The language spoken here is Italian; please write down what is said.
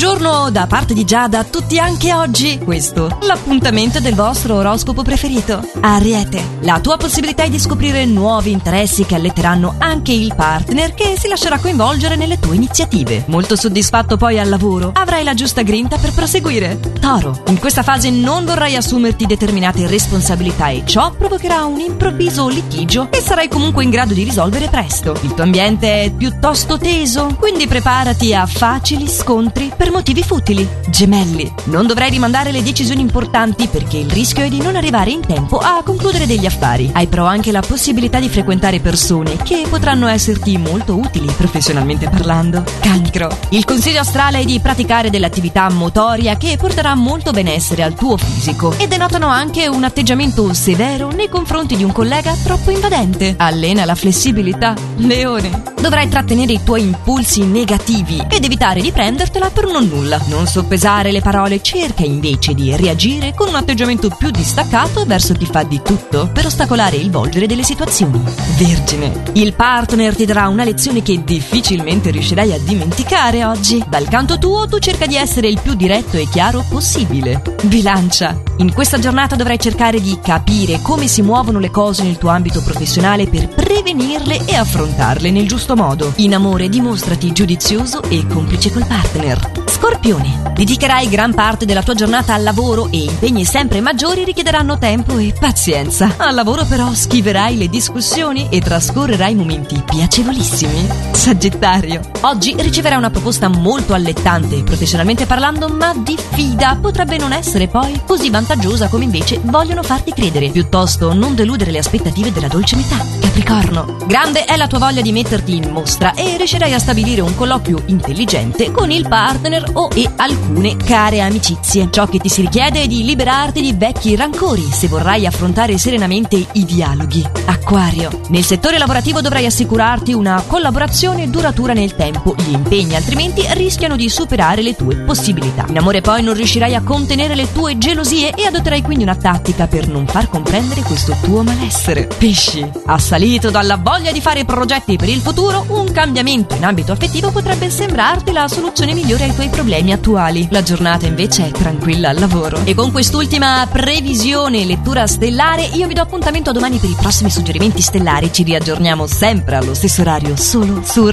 buongiorno da parte di Giada a tutti anche oggi. Questo, l'appuntamento del vostro oroscopo preferito. Ariete, la tua possibilità è di scoprire nuovi interessi che alletteranno anche il partner che si lascerà coinvolgere nelle tue iniziative. Molto soddisfatto poi al lavoro, avrai la giusta grinta per proseguire. Toro, in questa fase non vorrai assumerti determinate responsabilità e ciò provocherà un improvviso litigio che sarai comunque in grado di risolvere presto. Il tuo ambiente è piuttosto teso, quindi preparati a facili scontri per motivi futili. Gemelli, non dovrai rimandare le decisioni importanti perché il rischio è di non arrivare in tempo a concludere degli affari. Hai però anche la possibilità di frequentare persone che potranno esserti molto utili professionalmente parlando. Cancro, il consiglio astrale è di praticare dell'attività motoria che porterà molto benessere al tuo fisico e denotano anche un atteggiamento severo nei confronti di un collega troppo invadente. Allena la flessibilità. Leone, dovrai trattenere i tuoi impulsi negativi ed evitare di prendertela per un non nulla. Non soppesare le parole, cerca invece di reagire con un atteggiamento più distaccato verso chi fa di tutto per ostacolare il volgere delle situazioni. Vergine, il partner ti darà una lezione che difficilmente riuscirai a dimenticare oggi. Dal canto tuo, tu cerca di essere il più diretto e chiaro possibile. Bilancia, in questa giornata dovrai cercare di capire come si muovono le cose nel tuo ambito professionale per prevenirle e affrontarle nel giusto modo. In amore dimostrati giudizioso e complice col partner. Scorpione, dedicherai gran parte della tua giornata al lavoro e impegni sempre maggiori richiederanno tempo e pazienza. Al lavoro però schiverai le discussioni e trascorrerai momenti piacevolissimi. Sagittario, oggi riceverai una proposta molto allettante, professionalmente parlando, ma di fida potrebbe non essere poi così vantaggiosa come invece vogliono farti credere. Piuttosto non deludere le aspettative della dolce metà. Capricorno, grande è la tua voglia di metterti in mostra e riuscirai a stabilire un colloquio intelligente con il partner e alcune care amicizie. Ciò che ti si richiede è di liberarti di vecchi rancori se vorrai affrontare serenamente i dialoghi. Acquario, nel settore lavorativo dovrai assicurarti una collaborazione duratura nel tempo. Gli impegni altrimenti rischiano di superare le tue possibilità. In amore poi non riuscirai a contenere le tue gelosie e adotterai quindi una tattica per non far comprendere questo tuo malessere. Pesci, assalito dalla voglia di fare progetti per il futuro, un cambiamento in ambito affettivo potrebbe sembrarti la soluzione migliore ai tuoi problemi attuali. La giornata invece è tranquilla al lavoro. E con quest'ultima previsione e lettura stellare io vi do appuntamento a domani per i prossimi suggerimenti stellari. Ci riaggiorniamo sempre allo stesso orario solo su